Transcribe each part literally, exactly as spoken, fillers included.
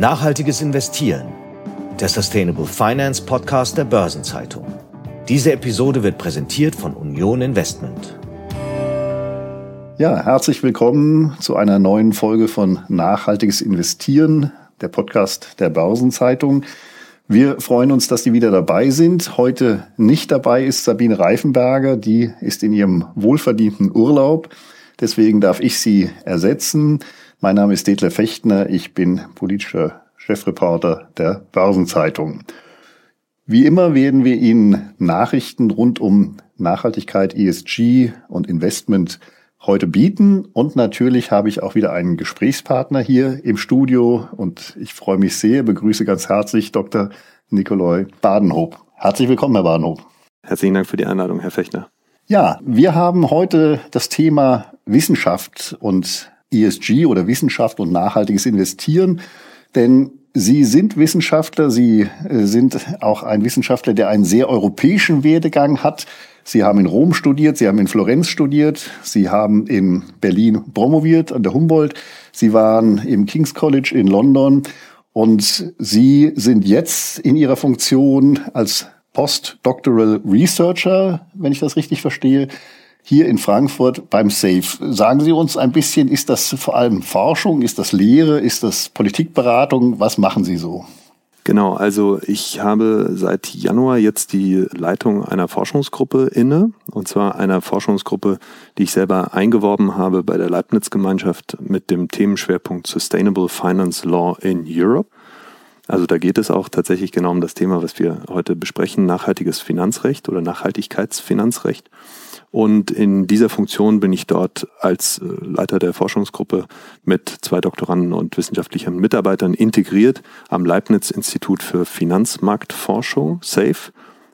Nachhaltiges Investieren, der Sustainable Finance Podcast der Börsenzeitung. Diese Episode wird präsentiert von Union Investment. Ja, herzlich willkommen zu einer neuen Folge von Nachhaltiges Investieren, der Podcast der Börsenzeitung. Wir freuen uns, dass Sie wieder dabei sind. Heute nicht dabei ist Sabine Reifenberger, die ist in ihrem wohlverdienten Urlaub. Deswegen darf ich sie ersetzen. Mein Name ist Detlef Fechtner, ich bin politischer Chefreporter der Börsenzeitung. Wie immer werden wir Ihnen Nachrichten rund um Nachhaltigkeit, E S G und Investment heute bieten. Und natürlich habe ich auch wieder einen Gesprächspartner hier im Studio. Und ich freue mich sehr, begrüße ganz herzlich Doktor Nikolai Badenhoop. Herzlich willkommen, Herr Badenhoop. Herzlichen Dank für die Einladung, Herr Fechtner. Ja, wir haben heute das Thema Wissenschaft und E S G oder Wissenschaft und nachhaltiges Investieren, denn Sie sind Wissenschaftler, Sie sind auch ein Wissenschaftler, der einen sehr europäischen Werdegang hat. Sie haben in Rom studiert, Sie haben in Florenz studiert, Sie haben in Berlin promoviert an der Humboldt, Sie waren im King's College in London und Sie sind jetzt in Ihrer Funktion als Postdoctoral Researcher, wenn ich das richtig verstehe, hier in Frankfurt beim SAFE. Sagen Sie uns ein bisschen, ist das vor allem Forschung, ist das Lehre, ist das Politikberatung? Was machen Sie so? Genau, also ich habe seit Januar jetzt die Leitung einer Forschungsgruppe inne, und zwar einer Forschungsgruppe, die ich selber eingeworben habe bei der Leibniz-Gemeinschaft mit dem Themenschwerpunkt Sustainable Finance Law in Europe. Also da geht es auch tatsächlich genau um das Thema, was wir heute besprechen, nachhaltiges Finanzrecht oder Nachhaltigkeitsfinanzrecht. Und in dieser Funktion bin ich dort als Leiter der Forschungsgruppe mit zwei Doktoranden und wissenschaftlichen Mitarbeitern integriert am Leibniz-Institut für Finanzmarktforschung, SAFE,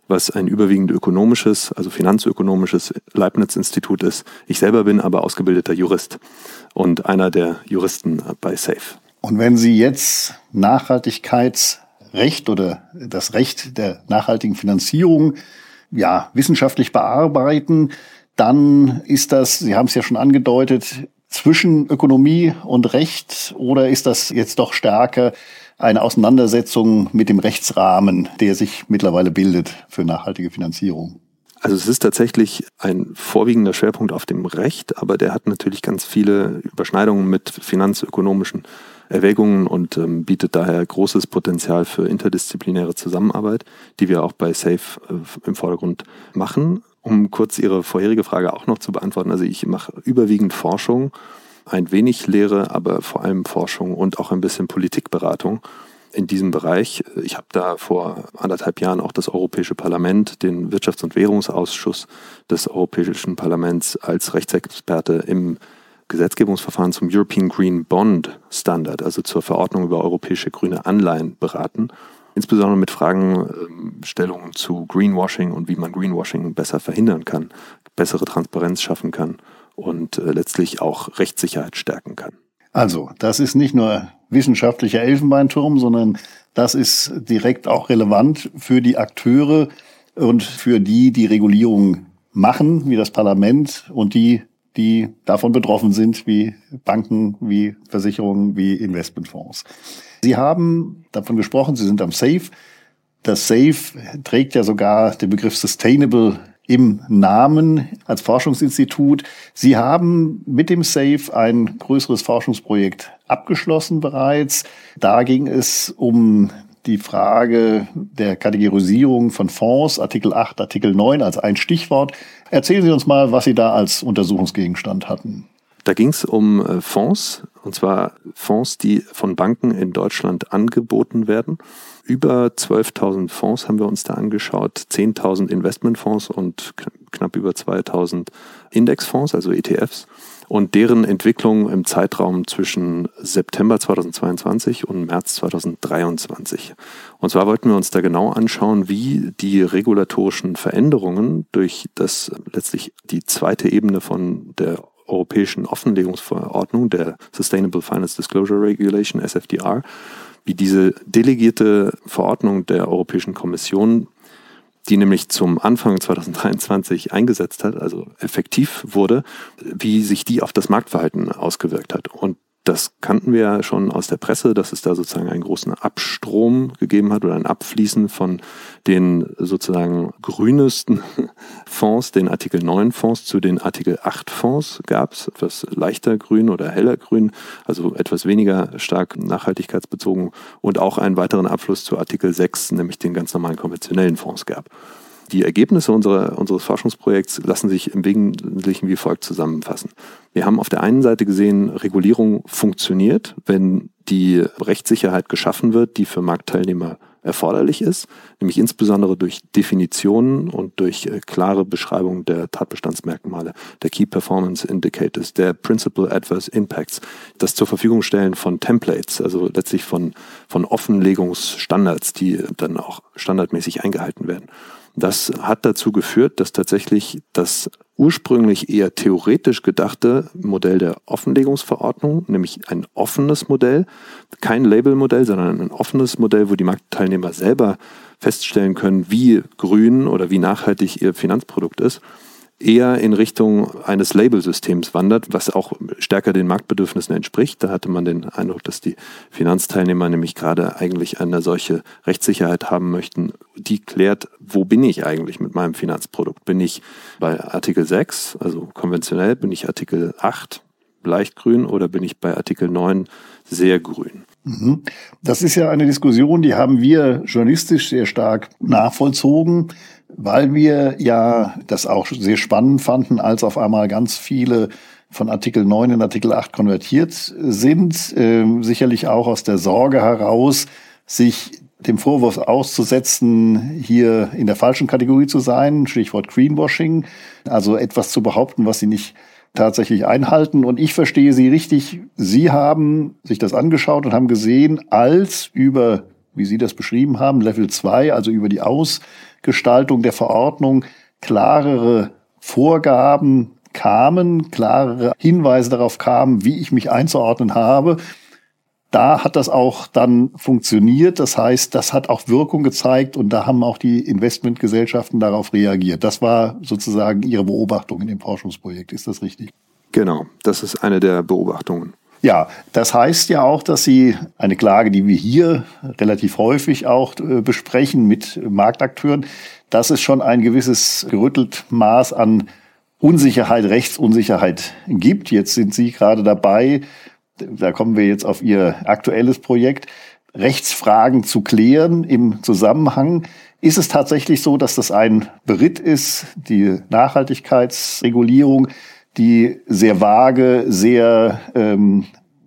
was ein überwiegend ökonomisches, also finanzökonomisches Leibniz-Institut ist. Ich selber bin aber ausgebildeter Jurist und einer der Juristen bei SAFE. Und wenn Sie jetzt Nachhaltigkeitsrecht oder das Recht der nachhaltigen Finanzierung ja wissenschaftlich bearbeiten, dann ist das, Sie haben es ja schon angedeutet, zwischen Ökonomie und Recht, oder ist das jetzt doch stärker eine Auseinandersetzung mit dem Rechtsrahmen, der sich mittlerweile bildet für nachhaltige Finanzierung? Also es ist tatsächlich ein vorwiegender Schwerpunkt auf dem Recht, aber der hat natürlich ganz viele Überschneidungen mit finanzökonomischen Erwägungen und ähm, bietet daher großes Potenzial für interdisziplinäre Zusammenarbeit, die wir auch bei SAFE äh, im Vordergrund machen. Um kurz Ihre vorherige Frage auch noch zu beantworten, also ich mache überwiegend Forschung, ein wenig Lehre, aber vor allem Forschung und auch ein bisschen Politikberatung in diesem Bereich. Ich habe da vor anderthalb Jahren auch das Europäische Parlament, den Wirtschafts- und Währungsausschuss des Europäischen Parlaments als Rechtsexperte im Gesetzgebungsverfahren zum European Green Bond Standard, also zur Verordnung über europäische grüne Anleihen, beraten. Insbesondere mit Fragestellungen zu Greenwashing und wie man Greenwashing besser verhindern kann, bessere Transparenz schaffen kann und letztlich auch Rechtssicherheit stärken kann. Also, das ist nicht nur wissenschaftlicher Elfenbeinturm, sondern das ist direkt auch relevant für die Akteure und für die, die Regulierung machen, wie das Parlament, und die, die davon betroffen sind, wie Banken, wie Versicherungen, wie Investmentfonds. Sie haben davon gesprochen, Sie sind am SAFE. Das SAFE trägt ja sogar den Begriff Sustainable im Namen als Forschungsinstitut. Sie haben mit dem SAFE ein größeres Forschungsprojekt abgeschlossen bereits. Da ging es um die Frage der Kategorisierung von Fonds, Artikel acht, Artikel neun als ein Stichwort. Erzählen Sie uns mal, was Sie da als Untersuchungsgegenstand hatten. Da ging es um Fonds, und zwar Fonds, die von Banken in Deutschland angeboten werden. Über zwölftausend Fonds haben wir uns da angeschaut, zehntausend Investmentfonds und knapp über zweitausend Indexfonds, also E T Fs, und deren Entwicklung im Zeitraum zwischen September zweitausendzweiundzwanzig und März zweitausenddreiundzwanzig. Und zwar wollten wir uns da genau anschauen, wie die regulatorischen Veränderungen durch das letztlich die zweite Ebene von der Europäischen Offenlegungsverordnung, der Sustainable Finance Disclosure Regulation, S F D R, wie diese delegierte Verordnung der Europäischen Kommission, die nämlich zum Anfang zweitausenddreiundzwanzig eingesetzt hat, also effektiv wurde, wie sich die auf das Marktverhalten ausgewirkt hat. Und Das kannten wir ja schon aus der Presse, dass es da sozusagen einen großen Abstrom gegeben hat oder ein Abfließen von den sozusagen grünesten Fonds, den Artikel neun Fonds zu den Artikel acht Fonds gab es, etwas leichter grün oder heller grün, also etwas weniger stark nachhaltigkeitsbezogen und auch einen weiteren Abfluss zu Artikel sechs, nämlich den ganz normalen konventionellen Fonds gab. Die Ergebnisse unserer, unseres Forschungsprojekts lassen sich im Wesentlichen wie folgt zusammenfassen. Wir haben auf der einen Seite gesehen, Regulierung funktioniert, wenn die Rechtssicherheit geschaffen wird, die für Marktteilnehmer erforderlich ist, nämlich insbesondere durch Definitionen und durch klare Beschreibung der Tatbestandsmerkmale, der Key Performance Indicators, der Principal Adverse Impacts, das zur Verfügung stellen von Templates, also letztlich von, von Offenlegungsstandards, die dann auch standardmäßig eingehalten werden. Das hat dazu geführt, dass tatsächlich das ursprünglich eher theoretisch gedachte Modell der Offenlegungsverordnung, nämlich ein offenes Modell, kein Labelmodell, sondern ein offenes Modell, wo die Marktteilnehmer selber feststellen können, wie grün oder wie nachhaltig ihr Finanzprodukt ist, eher in Richtung eines Labelsystems wandert, was auch stärker den Marktbedürfnissen entspricht. Da hatte man den Eindruck, dass die Finanzteilnehmer nämlich gerade eigentlich eine solche Rechtssicherheit haben möchten, die klärt, wo bin ich eigentlich mit meinem Finanzprodukt? Bin ich bei Artikel sechs, also konventionell, bin ich Artikel acht, leicht grün, oder bin ich bei Artikel neun, sehr grün? Das ist ja eine Diskussion, die haben wir journalistisch sehr stark nachvollzogen, weil wir ja das auch sehr spannend fanden, als auf einmal ganz viele von Artikel neun in Artikel acht konvertiert sind. Ähm, sicherlich auch aus der Sorge heraus, sich dem Vorwurf auszusetzen, hier in der falschen Kategorie zu sein, Stichwort Greenwashing, also etwas zu behaupten, was sie nicht tatsächlich einhalten. Und ich verstehe Sie richtig, Sie haben sich das angeschaut und haben gesehen, als über, wie Sie das beschrieben haben, Level zwei, also über die Ausgestaltung der Verordnung, klarere Vorgaben kamen, klarere Hinweise darauf kamen, wie ich mich einzuordnen habe. Da hat das auch dann funktioniert. Das heißt, das hat auch Wirkung gezeigt und da haben auch die Investmentgesellschaften darauf reagiert. Das war sozusagen Ihre Beobachtung in dem Forschungsprojekt. Ist das richtig? Genau, das ist eine der Beobachtungen. Ja, das heißt ja auch, dass Sie eine Klage, die wir hier relativ häufig auch besprechen mit Marktakteuren, dass es schon ein gewisses gerüttelt Maß an Unsicherheit, Rechtsunsicherheit gibt. Jetzt sind Sie gerade dabei, da kommen wir jetzt auf Ihr aktuelles Projekt, Rechtsfragen zu klären im Zusammenhang. Ist es tatsächlich so, dass das ein Beritt ist, die Nachhaltigkeitsregulierung, die sehr vage, sehr, ähm,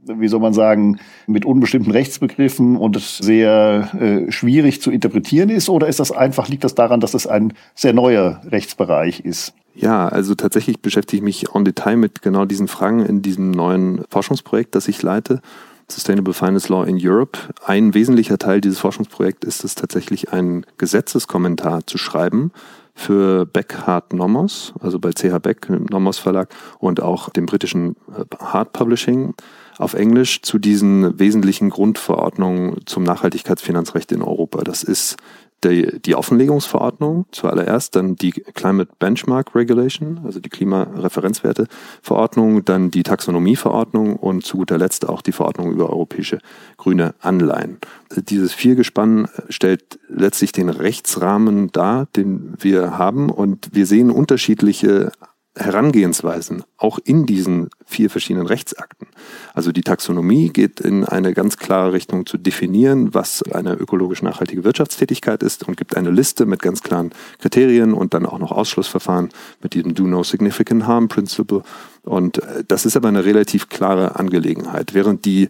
wie soll man sagen, mit unbestimmten Rechtsbegriffen und sehr äh, schwierig zu interpretieren ist? Oder ist das einfach, liegt das daran, dass es ein sehr neuer Rechtsbereich ist? Ja, also tatsächlich beschäftige ich mich en Detail mit genau diesen Fragen in diesem neuen Forschungsprojekt, das ich leite, Sustainable Finance Law in Europe. Ein wesentlicher Teil dieses Forschungsprojekts ist es tatsächlich, einen Gesetzeskommentar zu schreiben für Beck Hart Nomos, also bei C H Beck, dem Nomos Verlag und auch dem britischen Hart Publishing auf Englisch, zu diesen wesentlichen Grundverordnungen zum Nachhaltigkeitsfinanzrecht in Europa. Das ist Die, die Offenlegungsverordnung zuallererst, dann die Climate Benchmark Regulation, also die Klimareferenzwerteverordnung, dann die Taxonomieverordnung und zu guter Letzt auch die Verordnung über europäische grüne Anleihen. Dieses Viergespann stellt letztlich den Rechtsrahmen dar, den wir haben, und wir sehen unterschiedliche Herangehensweisen, auch in diesen vier verschiedenen Rechtsakten. Also die Taxonomie geht in eine ganz klare Richtung zu definieren, was eine ökologisch nachhaltige Wirtschaftstätigkeit ist, und gibt eine Liste mit ganz klaren Kriterien und dann auch noch Ausschlussverfahren mit diesem Do No Significant Harm Principle. Und das ist aber eine relativ klare Angelegenheit, während die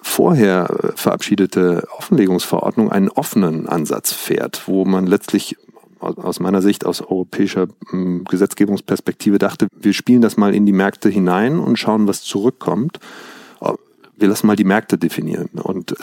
vorher verabschiedete Offenlegungsverordnung einen offenen Ansatz fährt, wo man letztlich aus meiner Sicht, aus europäischer Gesetzgebungsperspektive dachte, wir spielen das mal in die Märkte hinein und schauen, was zurückkommt. wir lassen mal die Märkte definieren. Und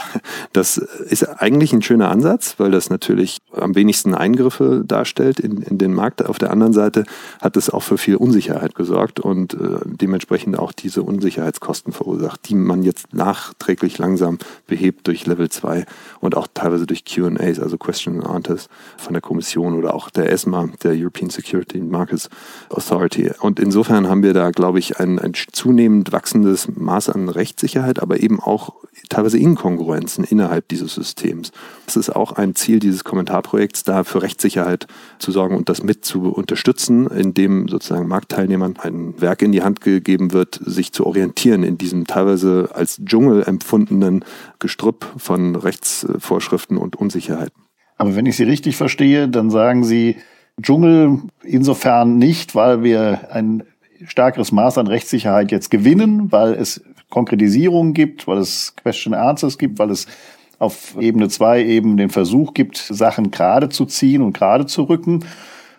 das ist eigentlich ein schöner Ansatz, weil das natürlich am wenigsten Eingriffe darstellt in, in den Markt. Auf der anderen Seite hat es auch für viel Unsicherheit gesorgt und äh, dementsprechend auch diese Unsicherheitskosten verursacht, die man jetzt nachträglich langsam behebt durch Level zwei und auch teilweise durch Q and A's, also Question and Answers von der Kommission oder auch der ESMA, der European Securities Markets Authority. Und insofern haben wir da, glaube ich, ein, ein zunehmend wachsendes Maß an Rechtssicherheit, aber eben auch teilweise Inkongruenzen innerhalb dieses Systems. Das ist auch ein Ziel dieses Kommentarprojekts, da für Rechtssicherheit zu sorgen und das mit zu unterstützen, indem sozusagen Marktteilnehmern ein Werk in die Hand gegeben wird, sich zu orientieren in diesem teilweise als Dschungel empfundenen Gestrüpp von Rechtsvorschriften und Unsicherheiten. Aber wenn ich Sie richtig verstehe, dann sagen Sie, Dschungel insofern nicht, weil wir ein stärkeres Maß an Rechtssicherheit jetzt gewinnen, weil es Konkretisierung gibt, weil es Question Answers gibt, weil es auf Ebene zwei eben den Versuch gibt, Sachen gerade zu ziehen und gerade zu rücken.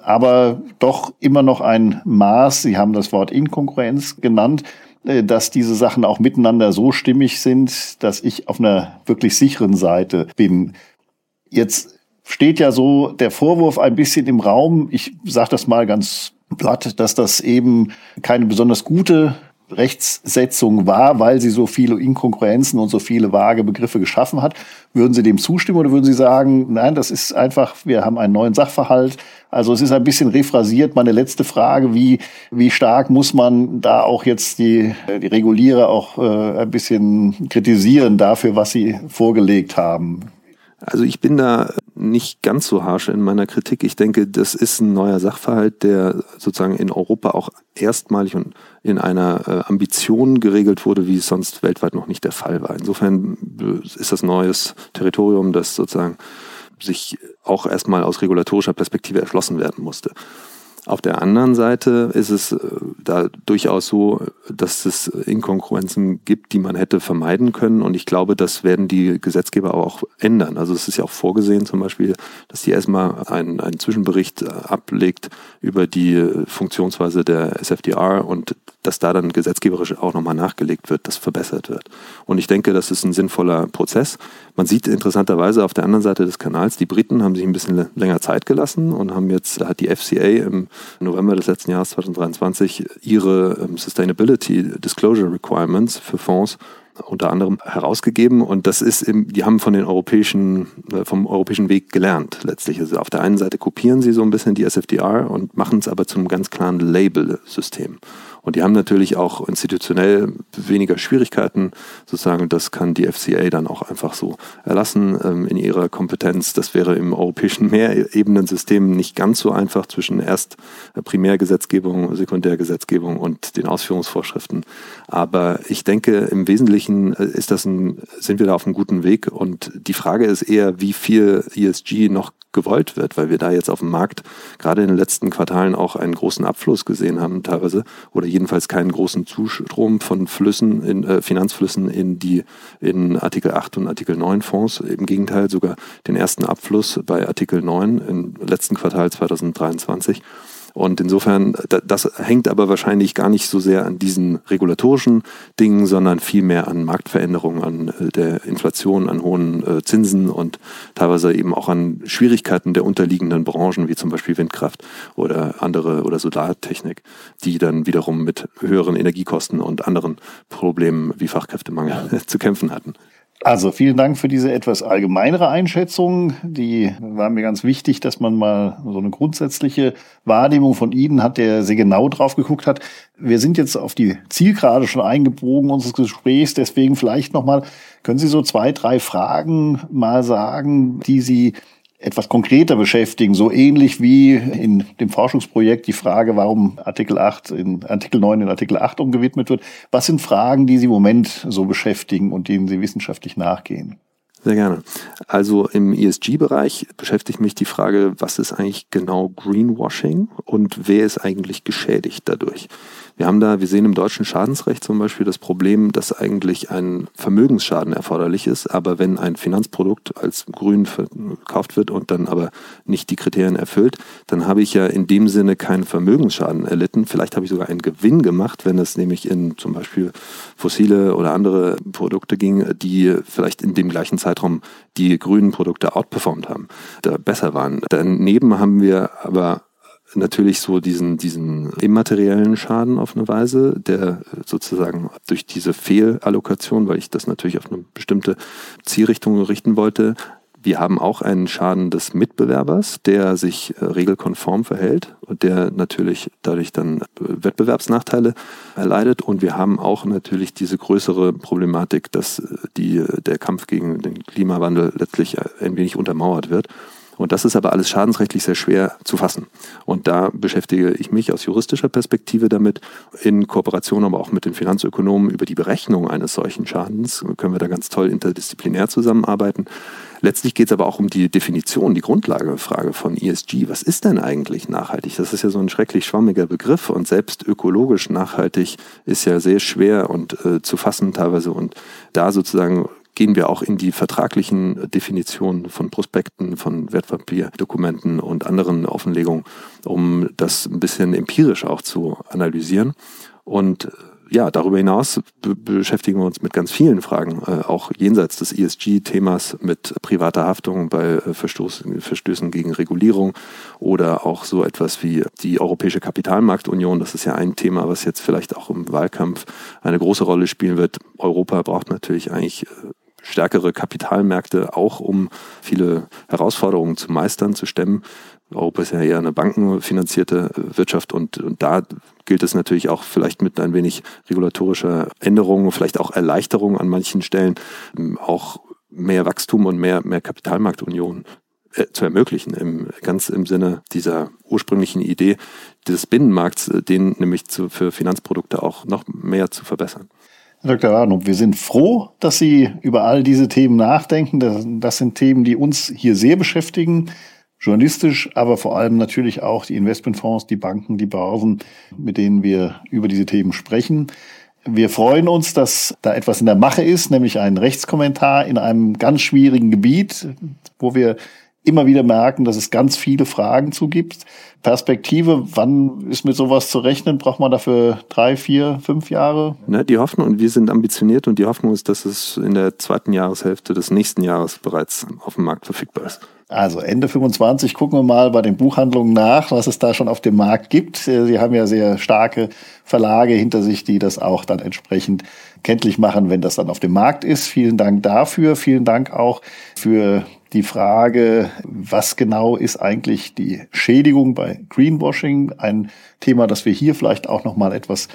Aber doch immer noch ein Maß, Sie haben das Wort Inkongruenz genannt, dass diese Sachen auch miteinander so stimmig sind, dass ich auf einer wirklich sicheren Seite bin. Jetzt steht ja so der Vorwurf ein bisschen im Raum, ich sage das mal ganz platt, dass das eben keine besonders gute Rechtssetzung war, weil sie so viele Inkongruenzen und so viele vage Begriffe geschaffen hat. Würden Sie dem zustimmen oder würden Sie sagen, nein, das ist einfach, wir haben einen neuen Sachverhalt. Also es ist ein bisschen rephrasiert. Meine letzte Frage, wie, wie stark muss man da auch jetzt die, die Regulierer auch äh, ein bisschen kritisieren dafür, was sie vorgelegt haben? Also ich bin da nicht ganz so harsch in meiner Kritik. Ich denke, das ist ein neuer Sachverhalt, der sozusagen in Europa auch erstmalig und in einer Ambition geregelt wurde, wie es sonst weltweit noch nicht der Fall war. Insofern ist das neues Territorium, das sozusagen sich auch erstmal aus regulatorischer Perspektive erschlossen werden musste. Auf der anderen Seite ist es da durchaus so, dass es Inkongruenzen gibt, die man hätte vermeiden können. Und ich glaube, das werden die Gesetzgeber auch ändern. Also es ist ja auch vorgesehen zum Beispiel, dass die ESMA einen, einen Zwischenbericht ablegt über die Funktionsweise der S F D R und dass da dann gesetzgeberisch auch nochmal nachgelegt wird, dass verbessert wird. Und ich denke, das ist ein sinnvoller Prozess. Man sieht interessanterweise auf der anderen Seite des Kanals, die Briten haben sich ein bisschen länger Zeit gelassen und haben jetzt, da hat die F C A im November des letzten Jahres zwanzig dreiundzwanzig ihre Sustainability Disclosure Requirements für Fonds unter anderem herausgegeben und das ist im, die haben von den europäischen, vom europäischen Weg gelernt letztlich. Also auf der einen Seite kopieren sie so ein bisschen die S F D R und machen es aber zum ganz klaren Label-System. Und die haben natürlich auch institutionell weniger Schwierigkeiten, sozusagen, das kann die F C A dann auch einfach so erlassen ähm, in ihrer Kompetenz. Das wäre im europäischen Mehrebenensystem nicht ganz so einfach zwischen erst Primärgesetzgebung, Sekundärgesetzgebung und den Ausführungsvorschriften. Aber ich denke, im Wesentlichen ist das ein, sind wir da auf einem guten Weg. Und die Frage ist eher, wie viel E S G noch gewollt wird, weil wir da jetzt auf dem Markt gerade in den letzten Quartalen auch einen großen Abfluss gesehen haben teilweise oder jedenfalls keinen großen Zustrom von Flüssen in, äh, Finanzflüssen in die in Artikel acht und Artikel neun Fonds. Im Gegenteil sogar den ersten Abfluss bei Artikel neun im letzten Quartal zwanzig dreiundzwanzig. Und insofern, das hängt aber wahrscheinlich gar nicht so sehr an diesen regulatorischen Dingen, sondern vielmehr an Marktveränderungen, an der Inflation, an hohen Zinsen und teilweise eben auch an Schwierigkeiten der unterliegenden Branchen, wie zum Beispiel Windkraft oder andere oder Solartechnik, die dann wiederum mit höheren Energiekosten und anderen Problemen wie Fachkräftemangel ja. zu kämpfen hatten. Also vielen Dank für diese etwas allgemeinere Einschätzung. Die war mir ganz wichtig, dass man mal so eine grundsätzliche Wahrnehmung von Ihnen hat, der sehr genau drauf geguckt hat. Wir sind jetzt auf die Zielgerade schon eingebogen unseres Gesprächs. Deswegen vielleicht nochmal, können Sie so zwei, drei Fragen mal sagen, die Sie etwas konkreter beschäftigen, so ähnlich wie in dem Forschungsprojekt die Frage, warum Artikel acht in Artikel neun in Artikel acht umgewidmet wird. Was sind Fragen, die Sie im Moment so beschäftigen und denen Sie wissenschaftlich nachgehen? Sehr gerne. Also im E S G-Bereich beschäftigt mich die Frage, was ist eigentlich genau Greenwashing und wer ist eigentlich geschädigt dadurch? Wir haben da, wir sehen im deutschen Schadensrecht zum Beispiel das Problem, dass eigentlich ein Vermögensschaden erforderlich ist, aber wenn ein Finanzprodukt als grün verkauft wird und dann aber nicht die Kriterien erfüllt, dann habe ich ja in dem Sinne keinen Vermögensschaden erlitten. Vielleicht habe ich sogar einen Gewinn gemacht, wenn es nämlich in zum Beispiel fossile oder andere Produkte ging, die vielleicht in dem gleichen Zeitraum die grünen Produkte outperformt haben, da besser waren. Daneben haben wir aber natürlich so diesen, diesen immateriellen Schaden auf eine Weise, der sozusagen durch diese Fehlallokation, weil ich das natürlich auf eine bestimmte Zielrichtung richten wollte. Wir haben auch einen Schaden des Mitbewerbers, der sich regelkonform verhält und der natürlich dadurch dann Wettbewerbsnachteile erleidet. Und wir haben auch natürlich diese größere Problematik, dass die, der Kampf gegen den Klimawandel letztlich ein wenig untermauert wird. Und das ist aber alles schadensrechtlich sehr schwer zu fassen. Und da beschäftige ich mich aus juristischer Perspektive damit, in Kooperation aber auch mit den Finanzökonomen über die Berechnung eines solchen Schadens. Können wir da ganz toll interdisziplinär zusammenarbeiten. Letztlich geht es aber auch um die Definition, die Grundlagefrage von E S G. Was ist denn eigentlich nachhaltig? Das ist ja so ein schrecklich schwammiger Begriff und selbst ökologisch nachhaltig ist ja sehr schwer und äh, zu fassen teilweise. Und da sozusagen gehen wir auch in die vertraglichen Definitionen von Prospekten, von Wertpapierdokumenten und anderen Offenlegungen, um das ein bisschen empirisch auch zu analysieren. Und ja, darüber hinaus b- beschäftigen wir uns mit ganz vielen Fragen, äh, auch jenseits des E S G-Themas mit privater Haftung bei äh, Verstoß, Verstößen gegen Regulierung oder auch so etwas wie die Europäische Kapitalmarktunion. Das ist ja ein Thema, was jetzt vielleicht auch im Wahlkampf eine große Rolle spielen wird. Europa braucht natürlich eigentlich äh, stärkere Kapitalmärkte, auch um viele Herausforderungen zu meistern, zu stemmen. Europa ist ja eher eine bankenfinanzierte Wirtschaft und, und da gilt es natürlich auch vielleicht mit ein wenig regulatorischer Änderung, vielleicht auch Erleichterung an manchen Stellen, auch mehr Wachstum und mehr, mehr Kapitalmarktunion zu ermöglichen, im, ganz im Sinne dieser ursprünglichen Idee des Binnenmarkts, den nämlich zu, für Finanzprodukte auch noch mehr zu verbessern. Herr Doktor Badenhoop, wir sind froh, dass Sie über all diese Themen nachdenken. Das sind Themen, die uns hier sehr beschäftigen, journalistisch, aber vor allem natürlich auch die Investmentfonds, die Banken, die Börsen, mit denen wir über diese Themen sprechen. Wir freuen uns, dass da etwas in der Mache ist, nämlich ein Rechtskommentar in einem ganz schwierigen Gebiet, wo wir immer wieder merken, dass es ganz viele Fragen zu gibt. Perspektive, wann ist mit sowas zu rechnen? Braucht man dafür drei, vier, fünf Jahre? Na, die Hoffnung, und wir sind ambitioniert, und die Hoffnung ist, dass es in der zweiten Jahreshälfte des nächsten Jahres bereits auf dem Markt verfügbar ist. Also Ende fünfundzwanzig gucken wir mal bei den Buchhandlungen nach, was es da schon auf dem Markt gibt. Sie haben ja sehr starke Verlage hinter sich, die das auch dann entsprechend kenntlich machen, wenn das dann auf dem Markt ist. Vielen Dank dafür. Vielen Dank auch für die Frage, was genau ist eigentlich die Schädigung bei Greenwashing? Ein Thema, das wir hier vielleicht auch noch mal etwas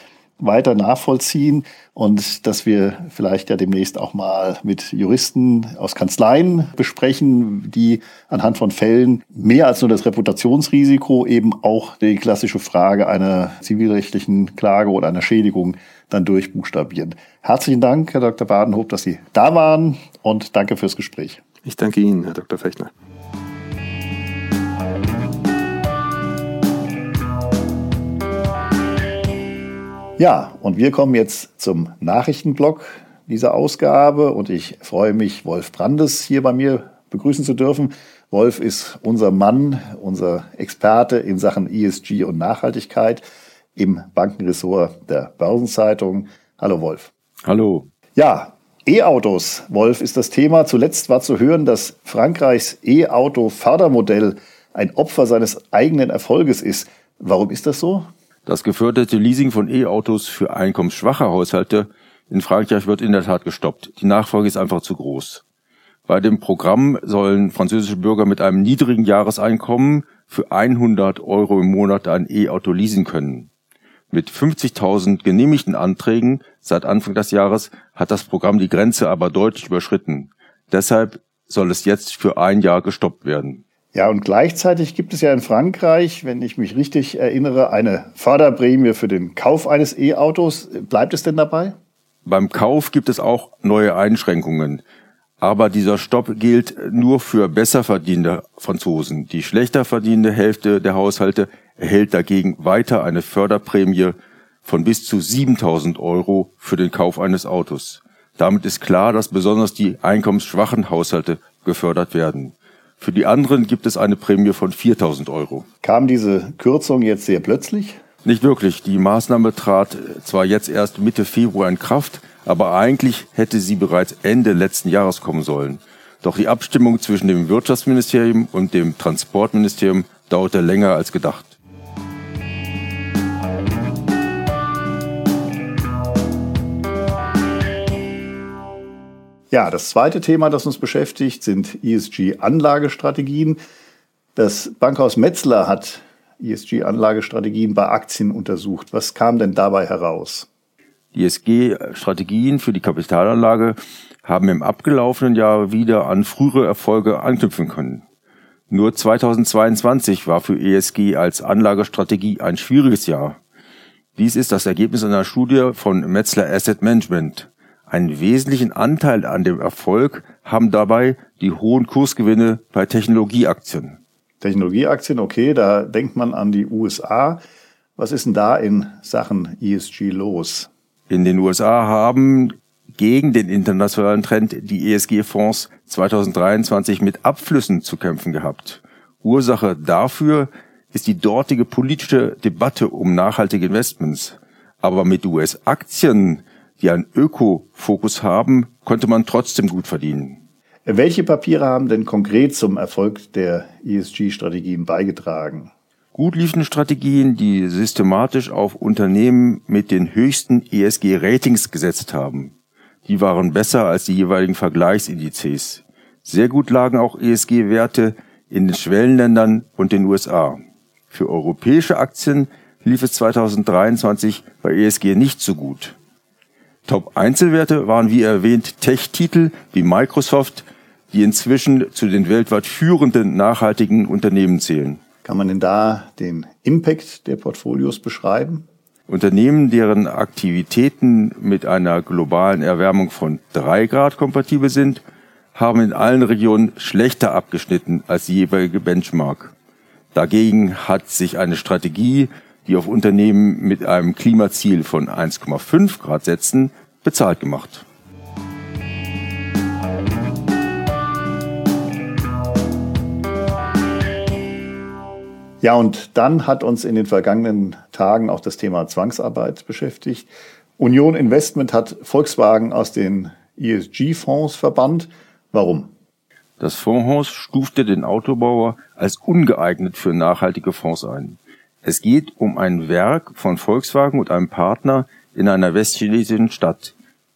weiter nachvollziehen und dass wir vielleicht ja demnächst auch mal mit Juristen aus Kanzleien besprechen, die anhand von Fällen mehr als nur das Reputationsrisiko eben auch die klassische Frage einer zivilrechtlichen Klage oder einer Schädigung dann durchbuchstabieren. Herzlichen Dank, Herr Doktor Badenhoop, dass Sie da waren und danke fürs Gespräch. Ich danke Ihnen, Herr Doktor Fechtner. Ja, und wir kommen jetzt zum Nachrichtenblock dieser Ausgabe und ich freue mich, Wolf Brandes hier bei mir begrüßen zu dürfen. Wolf ist unser Mann, unser Experte in Sachen E S G und Nachhaltigkeit im Bankenressort der Börsenzeitung. Hallo Wolf. Hallo. Ja, E-Autos, Wolf, ist das Thema. Zuletzt war zu hören, dass Frankreichs E-Auto-Fördermodell ein Opfer seines eigenen Erfolges ist. Warum ist das so? Das geförderte Leasing von E-Autos für einkommensschwache Haushalte in Frankreich wird in der Tat gestoppt. Die Nachfrage ist einfach zu groß. Bei dem Programm sollen französische Bürger mit einem niedrigen Jahreseinkommen für hundert Euro im Monat ein E-Auto leasen können. Mit fünfzigtausend genehmigten Anträgen seit Anfang des Jahres hat das Programm die Grenze aber deutlich überschritten. Deshalb soll es jetzt für ein Jahr gestoppt werden. Ja, und gleichzeitig gibt es ja in Frankreich, wenn ich mich richtig erinnere, eine Förderprämie für den Kauf eines E-Autos. Bleibt es denn dabei? Beim Kauf gibt es auch neue Einschränkungen. Aber dieser Stopp gilt nur für besser verdienende Franzosen. Die schlechter verdienende Hälfte der Haushalte erhält dagegen weiter eine Förderprämie von bis zu siebentausend Euro für den Kauf eines Autos. Damit ist klar, dass besonders die einkommensschwachen Haushalte gefördert werden. Für die anderen gibt es eine Prämie von viertausend Euro. Kam diese Kürzung jetzt sehr plötzlich? Nicht wirklich. Die Maßnahme trat zwar jetzt erst Mitte Februar in Kraft, aber eigentlich hätte sie bereits Ende letzten Jahres kommen sollen. Doch die Abstimmung zwischen dem Wirtschaftsministerium und dem Transportministerium dauerte länger als gedacht. Ja, das zweite Thema, das uns beschäftigt, sind E S G-Anlagestrategien. Das Bankhaus Metzler hat E S G-Anlagestrategien bei Aktien untersucht. Was kam denn dabei heraus? Die E S G-Strategien für die Kapitalanlage haben im abgelaufenen Jahr wieder an frühere Erfolge anknüpfen können. Nur zweitausendzweiundzwanzig war für E S G als Anlagestrategie ein schwieriges Jahr. Dies ist das Ergebnis einer Studie von Metzler Asset Management. Einen wesentlichen Anteil an dem Erfolg haben dabei die hohen Kursgewinne bei Technologieaktien. Technologieaktien, okay, da denkt man an die U S A. Was ist denn da in Sachen E S G los? In den U S A haben gegen den internationalen Trend die E S G-Fonds zweitausenddreiundzwanzig mit Abflüssen zu kämpfen gehabt. Ursache dafür ist die dortige politische Debatte um nachhaltige Investments. Aber mit U S-Aktien, die einen Öko-Fokus haben, konnte man trotzdem gut verdienen. Welche Papiere haben denn konkret zum Erfolg der E S G-Strategien beigetragen? Gut liefen Strategien, die systematisch auf Unternehmen mit den höchsten E S G-Ratings gesetzt haben. Die waren besser als die jeweiligen Vergleichsindizes. Sehr gut lagen auch E S G-Werte in den Schwellenländern und den U S A. Für europäische Aktien lief es zweitausenddreiundzwanzig bei E S G nicht so gut. Top-Einzelwerte waren wie erwähnt Tech-Titel wie Microsoft, die inzwischen zu den weltweit führenden nachhaltigen Unternehmen zählen. Kann man denn da den Impact der Portfolios beschreiben? Unternehmen, deren Aktivitäten mit einer globalen Erwärmung von drei Grad kompatibel sind, haben in allen Regionen schlechter abgeschnitten als die jeweilige Benchmark. Dagegen hat sich eine Strategie, die auf Unternehmen mit einem Klimaziel von eins Komma fünf Grad setzen, bezahlt gemacht. Ja, und dann hat uns in den vergangenen Tagen auch das Thema Zwangsarbeit beschäftigt. Union Investment hat Volkswagen aus den E S G-Fonds verbannt. Warum? Das Fondshaus stufte den Autobauer als ungeeignet für nachhaltige Fonds ein. Es geht um ein Werk von Volkswagen und einem Partner in einer westchinesischen Stadt.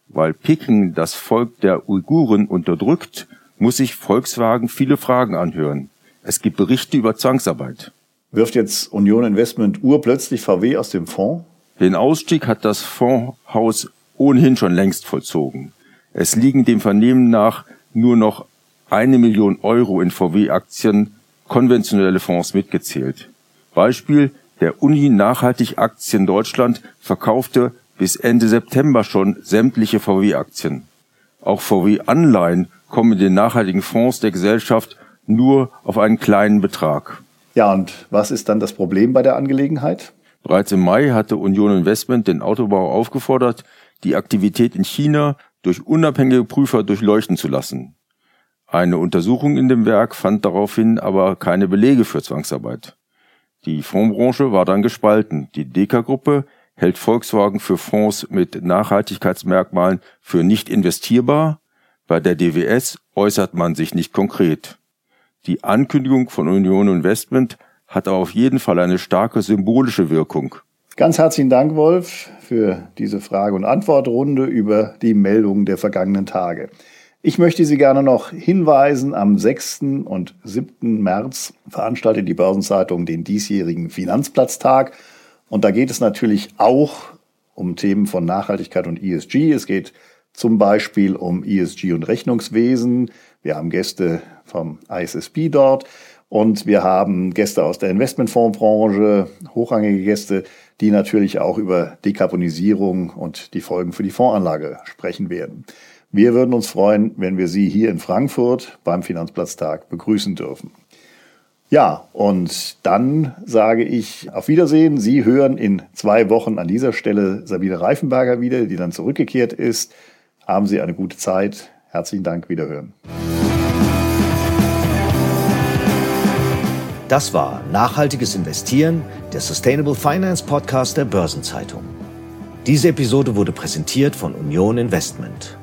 Weil Peking das Volk der Uiguren unterdrückt, muss sich Volkswagen viele Fragen anhören. Es gibt Berichte über Zwangsarbeit. Wirft jetzt Union Investment urplötzlich V W aus dem Fonds? Den Ausstieg hat das Fondshaus ohnehin schon längst vollzogen. Es liegen dem Vernehmen nach nur noch eine Million Euro in V W-Aktien, konventionelle Fonds mitgezählt. Beispiel, der Uni Nachhaltig Aktien Deutschland verkaufte bis Ende September schon sämtliche V W-Aktien. Auch V W-Anleihen kommen in den nachhaltigen Fonds der Gesellschaft nur auf einen kleinen Betrag. Ja, und was ist dann das Problem bei der Angelegenheit? Bereits im Mai hatte Union Investment den Autobauer aufgefordert, die Aktivität in China durch unabhängige Prüfer durchleuchten zu lassen. Eine Untersuchung in dem Werk fand daraufhin aber keine Belege für Zwangsarbeit. Die Fondsbranche war dann gespalten. Die Deka-Gruppe hält Volkswagen für Fonds mit Nachhaltigkeitsmerkmalen für nicht investierbar. Bei der D W S äußert man sich nicht konkret. Die Ankündigung von Union Investment hat auf jeden Fall eine starke symbolische Wirkung. Ganz herzlichen Dank, Wolf, für diese Frage- und Antwortrunde über die Meldungen der vergangenen Tage. Ich möchte Sie gerne noch hinweisen, am sechsten und siebten März veranstaltet die Börsenzeitung den diesjährigen Finanzplatztag. Und da geht es natürlich auch um Themen von Nachhaltigkeit und E S G. Es geht zum Beispiel um E S G und Rechnungswesen. Wir haben Gäste vom I S S B dort und wir haben Gäste aus der Investmentfondsbranche, hochrangige Gäste, die natürlich auch über Dekarbonisierung und die Folgen für die Fondsanlage sprechen werden. Wir würden uns freuen, wenn wir Sie hier in Frankfurt beim Finanzplatztag begrüßen dürfen. Ja, und dann sage ich auf Wiedersehen. Sie hören in zwei Wochen an dieser Stelle Sabine Reifenberger wieder, die dann zurückgekehrt ist. Haben Sie eine gute Zeit. Herzlichen Dank, Wiederhören. Das war Nachhaltiges Investieren, der Sustainable Finance Podcast der Börsenzeitung. Diese Episode wurde präsentiert von Union Investment.